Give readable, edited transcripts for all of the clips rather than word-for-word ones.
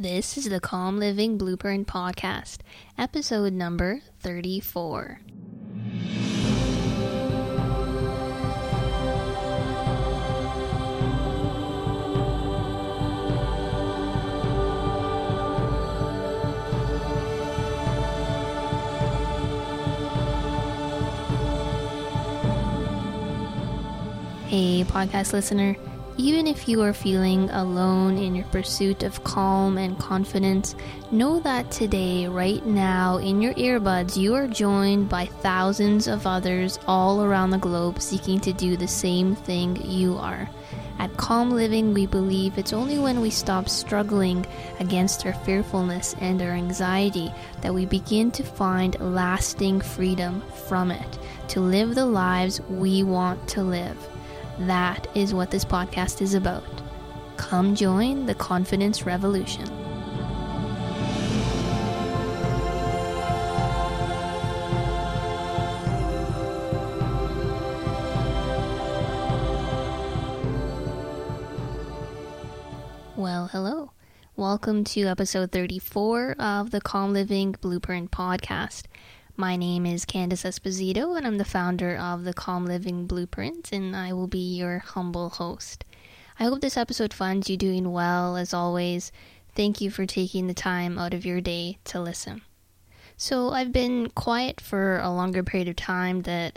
This is the Calm Living Blueprint podcast, episode number 34. Hey, podcast listener, even if you are feeling alone in your pursuit of calm and confidence, know that today, right now, in your earbuds, you are joined by thousands of others all around the globe seeking to do the same thing you are. At Calm Living, we believe it's only when we stop struggling against our fearfulness and our anxiety that we begin to find lasting freedom from it, to live the lives we want to live. That is what this podcast is about. Come join the Confidence Revolution. Well, hello. Welcome to episode 34 of the Calm Living Blueprint podcast. My name is Candace Esposito, and I'm the founder of the Calm Living Blueprint, and I will be your humble host. I hope this episode finds you doing well, as always. Thank you for taking the time out of your day to listen. So I've been quiet for a longer period of time than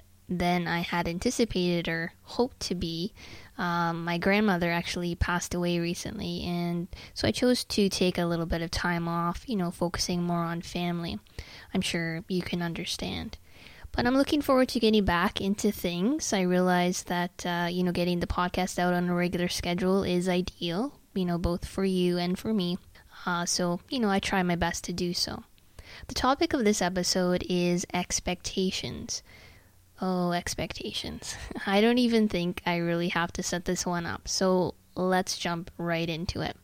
I had anticipated or hoped to be. My grandmother actually passed away recently, and so I chose to take a little bit of time off, focusing more on family. I'm sure you can understand. But I'm looking forward to getting back into things. I realize that, getting the podcast out on a regular schedule is ideal, both for you and for me. So, I try my best to do so. The topic of this episode is expectations. Oh, expectations. I don't even think I really have to set this one up, so let's jump right into it.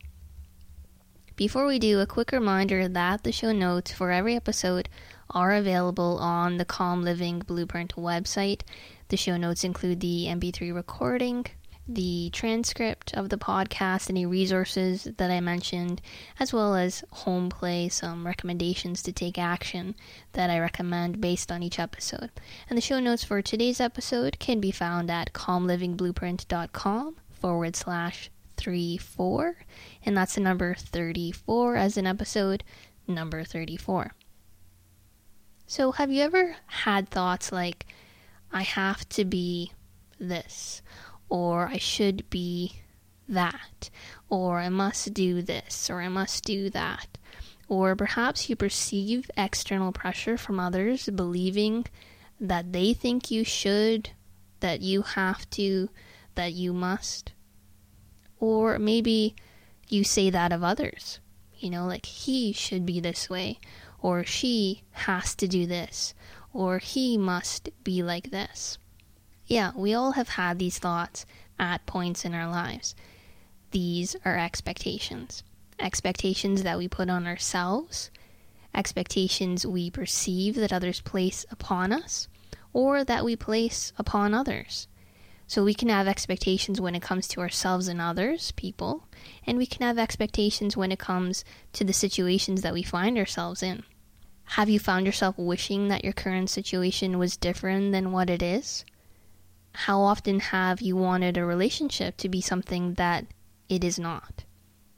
Before we do, a quick reminder that the show notes for every episode are available on the Calm Living Blueprint website. The show notes include the MP3 recording, the transcript of the podcast, any resources that I mentioned, as well as home play, some recommendations to take action that I recommend based on each episode. And the show notes for today's episode can be found at calmlivingblueprint.com/34, and that's the number 34 as in episode number 34. So have you ever had thoughts like, I have to be this, or I should be that, or I must do this, or I must do that? Or perhaps you perceive external pressure from others, believing that they think you should, that you have to, that you must. Or maybe you say that of others, like he should be this way, or she has to do this, or he must be like this. Yeah, we all have had these thoughts at points in our lives. These are expectations. Expectations that we put on ourselves, expectations we perceive that others place upon us, or that we place upon others. So we can have expectations when it comes to ourselves and others, people, and we can have expectations when it comes to the situations that we find ourselves in. Have you found yourself wishing that your current situation was different than what it is? How often have you wanted a relationship to be something that it is not?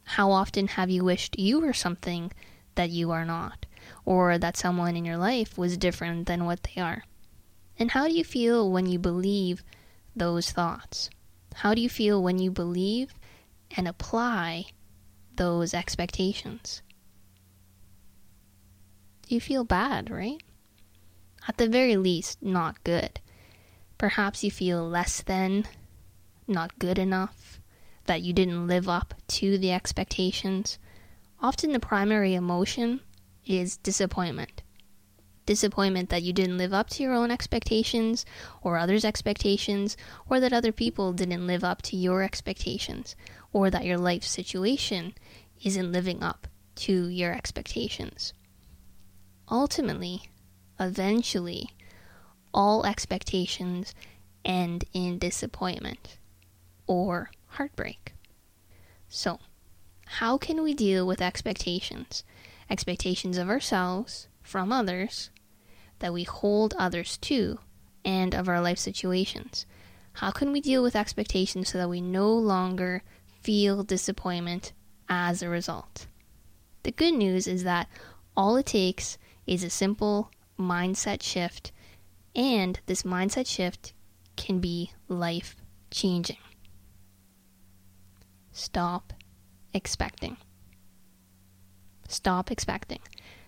How often have you wished you were something that you are not, or that someone in your life was different than what they are? And how do you feel when you believe those thoughts? How do you feel when you believe and apply those expectations? You feel bad, right? At the very least, not good. Perhaps you feel less than, not good enough, that you didn't live up to the expectations. Often the primary emotion is disappointment. Disappointment that you didn't live up to your own expectations, or others' expectations, or that other people didn't live up to your expectations, or that your life situation isn't living up to your expectations. Ultimately, eventually, all expectations end in disappointment or heartbreak. So, how can we deal with expectations? Expectations of ourselves, from others, that we hold others to, and of our life situations. How can we deal with expectations so that we no longer feel disappointment as a result? The good news is that all it takes is a simple mindset shift, and this mindset shift can be life-changing. Stop expecting. Stop expecting.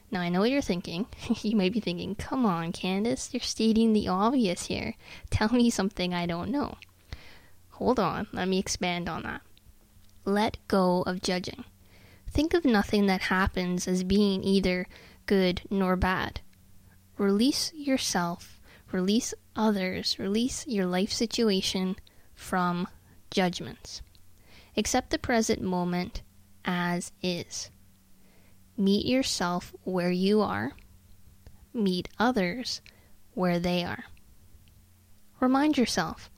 Now, I know what you're thinking. You might be thinking, come on, Candace, you're stating the obvious here. Tell me something I don't know. Hold on, let me expand on that. Let go of judging. Think of nothing that happens as being either good nor bad. Release yourself, release others, release your life situation from judgments. Accept the present moment as is. Meet yourself where you are. Meet others where they are. Remind yourself,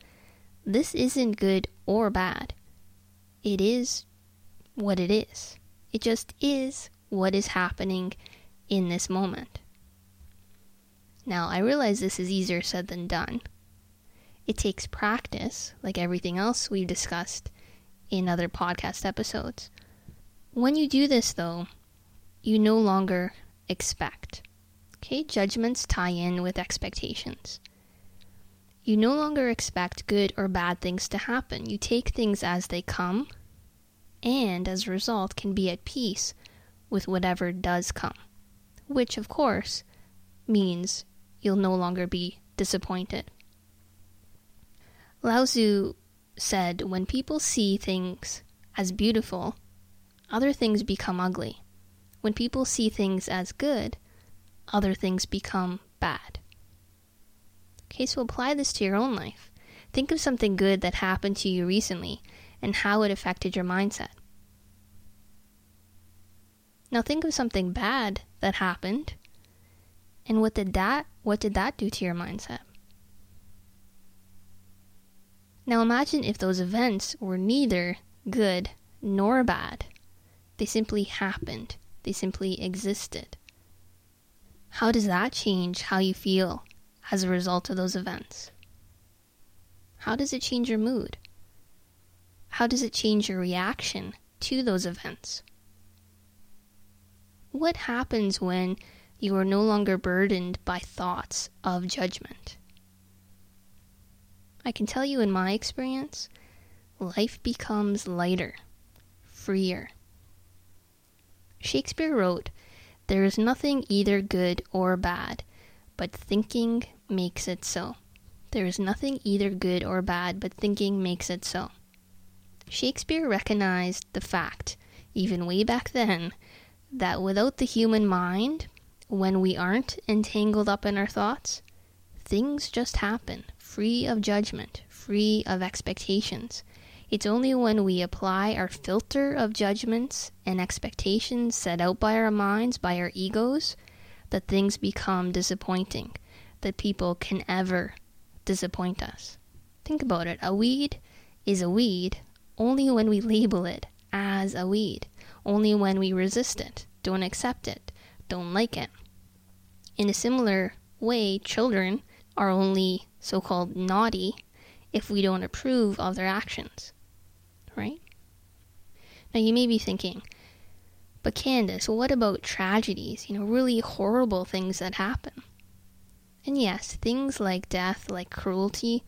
this isn't good or bad. It is what it is. It just is what is happening in this moment. Now, I realize this is easier said than done. It takes practice, like everything else we've discussed in other podcast episodes. When you do this, though, you no longer expect. Okay, judgments tie in with expectations. You no longer expect good or bad things to happen. You take things as they come, and as a result can be at peace with whatever does come, which of course means you'll no longer be disappointed. Lao Tzu said, when people see things as beautiful, other things become ugly. When people see things as good, other things become bad. Okay, so apply this to your own life. Think of something good that happened to you recently and how it affected your mindset. Now think of something bad that happened, and what did that do to your mindset? Now imagine if those events were neither good nor bad. They simply happened. They simply existed. How does that change how you feel as a result of those events? How does it change your mood? How does it change your reaction to those events? What happens when you are no longer burdened by thoughts of judgment? I can tell you in my experience, life becomes lighter, freer. Shakespeare wrote, "There is nothing either good or bad, but thinking makes it so." There is nothing either good or bad, but thinking makes it so. Shakespeare recognized the fact, even way back then, that without the human mind, when we aren't entangled up in our thoughts, things just happen, free of judgment, free of expectations. It's only when we apply our filter of judgments and expectations set out by our minds, by our egos, that things become disappointing, that people can ever disappoint us. Think about it. A weed is a weed only when we label it as a weed, only when we resist it, don't accept it, don't like it. In a similar way, children are only so-called naughty if we don't approve of their actions. Right? Now you may be thinking, but Candace, what about tragedies? Really horrible things that happen. And yes, things like death, like cruelty,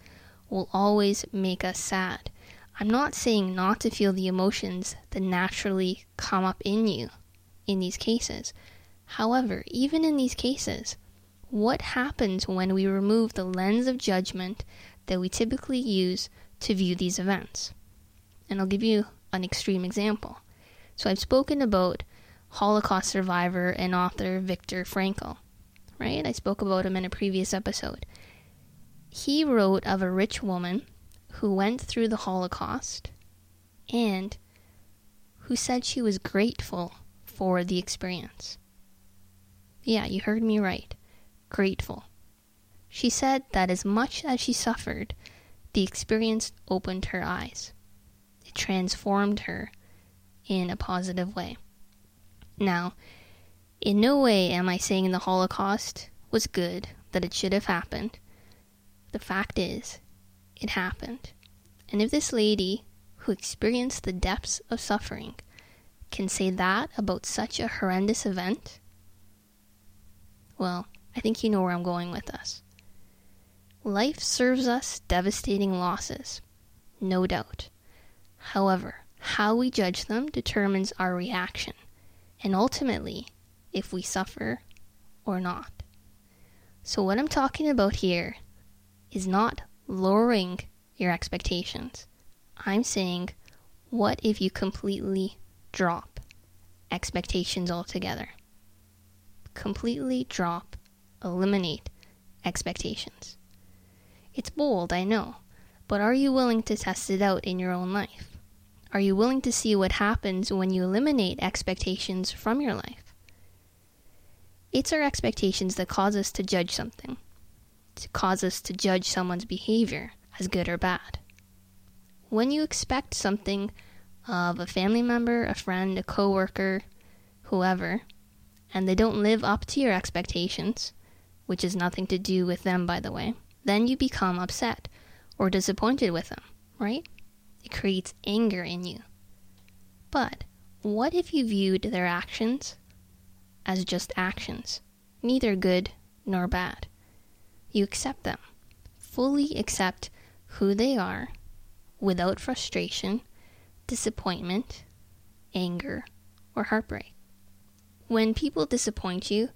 will always make us sad. I'm not saying not to feel the emotions that naturally come up in you in these cases. However, even in these cases, what happens when we remove the lens of judgment that we typically use to view these events? And I'll give you an extreme example. So I've spoken about Holocaust survivor and author Viktor Frankl, right? I spoke about him in a previous episode. He wrote of a rich woman who went through the Holocaust and who said she was grateful for the experience. Yeah, you heard me right. Grateful. She said that as much as she suffered, the experience opened her eyes. It transformed her in a positive way. Now, in no way am I saying the Holocaust was good, that it should have happened. The fact is, it happened. And if this lady, who experienced the depths of suffering, can say that about such a horrendous event, well, I think you know where I'm going with this. Life serves us devastating losses, no doubt. However, how we judge them determines our reaction, and ultimately, if we suffer or not. So what I'm talking about here is not lowering your expectations. I'm saying, what if you completely drop expectations altogether? Completely drop, eliminate expectations. It's bold, I know, but are you willing to test it out in your own life? Are you willing to see what happens when you eliminate expectations from your life? It's our expectations that cause us to judge something, to cause us to judge someone's behavior as good or bad. When you expect something of a family member, a friend, a coworker, whoever, and they don't live up to your expectations, which is nothing to do with them, by the way, then you become upset or disappointed with them, right? It creates anger in you. But what if you viewed their actions as just actions, neither good nor bad? You accept them, fully accept who they are, without frustration, disappointment, anger, or heartbreak. When people disappoint you,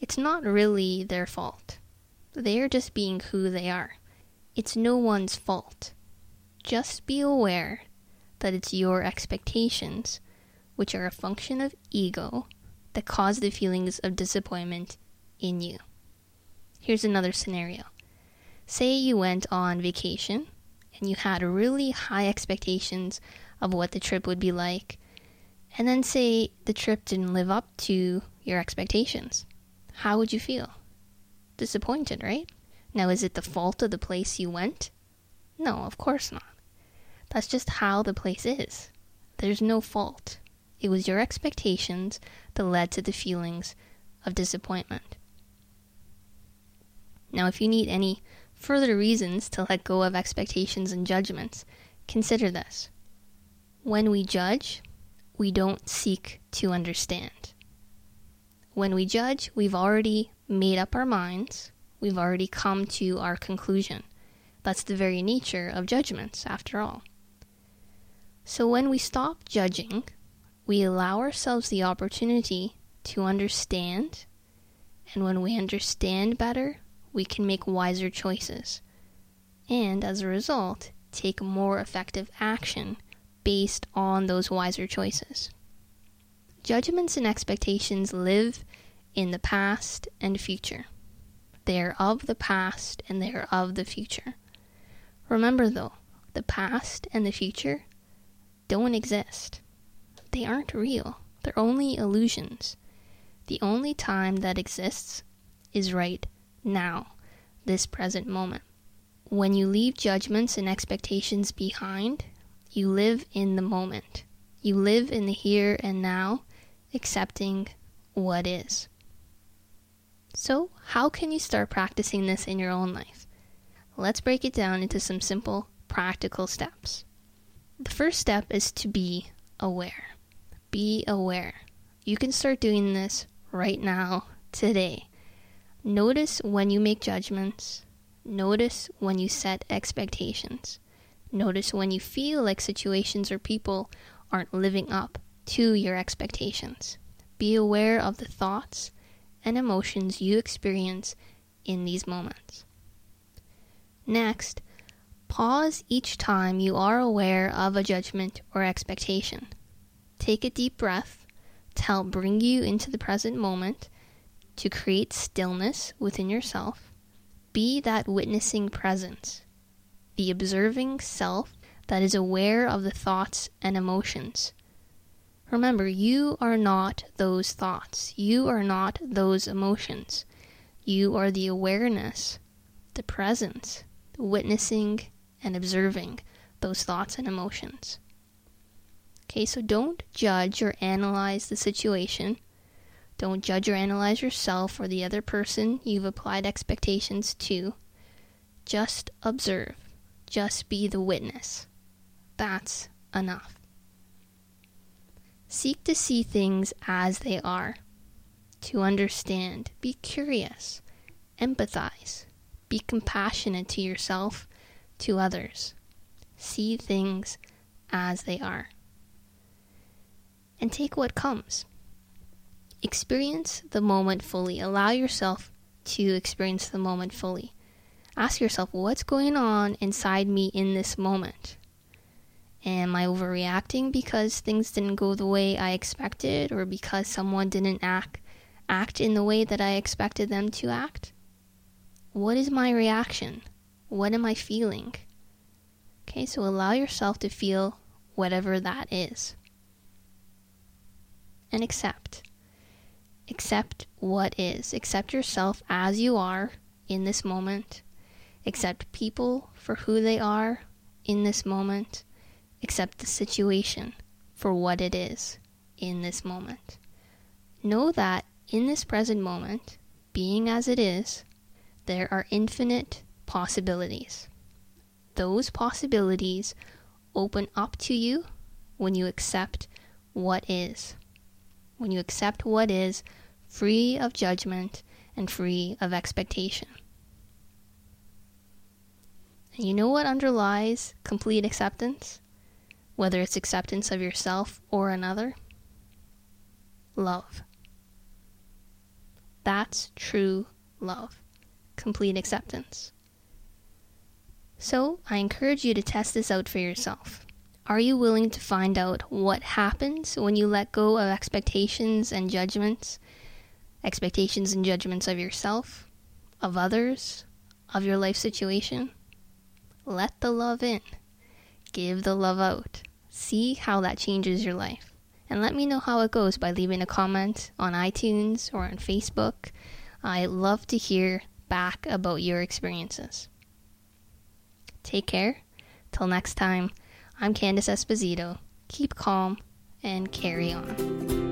it's not really their fault. They're just being who they are. It's no one's fault. Just be aware that it's your expectations, which are a function of ego, that cause the feelings of disappointment in you. Here's another scenario. Say you went on vacation, and you had really high expectations of what the trip would be like, and then say the trip didn't live up to your expectations. How would you feel? Disappointed, right? Now, is it the fault of the place you went? No, of course not. That's just how the place is. There's no fault. It was your expectations that led to the feelings of disappointment. Now, if you need any further reasons to let go of expectations and judgments, consider this. When we judge, we don't seek to understand. When we judge, we've already made up our minds. We've already come to our conclusion. That's the very nature of judgments, after all. So when we stop judging, we allow ourselves the opportunity to understand. And when we understand better, we can make wiser choices, and as a result, take more effective action based on those wiser choices. Judgments and expectations live in the past and future. They are of the past and they are of the future. Remember though, the past and the future don't exist. They aren't real. They're only illusions. The only time that exists is right now, this present moment. When you leave judgments and expectations behind, you live in the moment. You live in the here and now, accepting what is. So, how can you start practicing this in your own life? Let's break it down into some simple, practical steps. The first step is to be aware. Be aware. You can start doing this right now, today. Notice when you make judgments. Notice when you set expectations. Notice when you feel like situations or people aren't living up to your expectations. Be aware of the thoughts and emotions you experience in these moments. Next, pause each time you are aware of a judgment or expectation. Take a deep breath to help bring you into the present moment, to create stillness within yourself. Be that witnessing presence, the observing self that is aware of the thoughts and emotions. Remember, you are not those thoughts. You are not those emotions. You are the awareness, the presence, witnessing and observing those thoughts and emotions. Okay, so don't judge or analyze the situation. Don't judge or analyze yourself or the other person you've applied expectations to. Just observe. Just be the witness. That's enough. Seek to see things as they are. To understand, be curious, empathize, be compassionate to yourself, to others. See things as they are. And take what comes. Experience the moment fully. Allow yourself to experience the moment fully. Ask yourself, what's going on inside me in this moment? Am I overreacting because things didn't go the way I expected, or because someone didn't act in the way that I expected them to act? What is my reaction? What am I feeling? Okay, so allow yourself to feel whatever that is. And accept. Accept what is. Accept yourself as you are in this moment. Accept people for who they are in this moment. Accept the situation for what it is in this moment. Know that in this present moment, being as it is, there are infinite possibilities. Those possibilities open up to you when you accept what is. When you accept what is, free of judgment and free of expectation. And you know what underlies complete acceptance? Whether it's acceptance of yourself or another? Love. That's true love. Complete acceptance. So, I encourage you to test this out for yourself. Are you willing to find out what happens when you let go of expectations and judgments of yourself, of others, of your life situation? Let the love in. Give the love out. See how that changes your life. And let me know how it goes by leaving a comment on iTunes or on Facebook. I love to hear back about your experiences. Take care. Till next time. I'm Candace Esposito. Keep calm and carry on.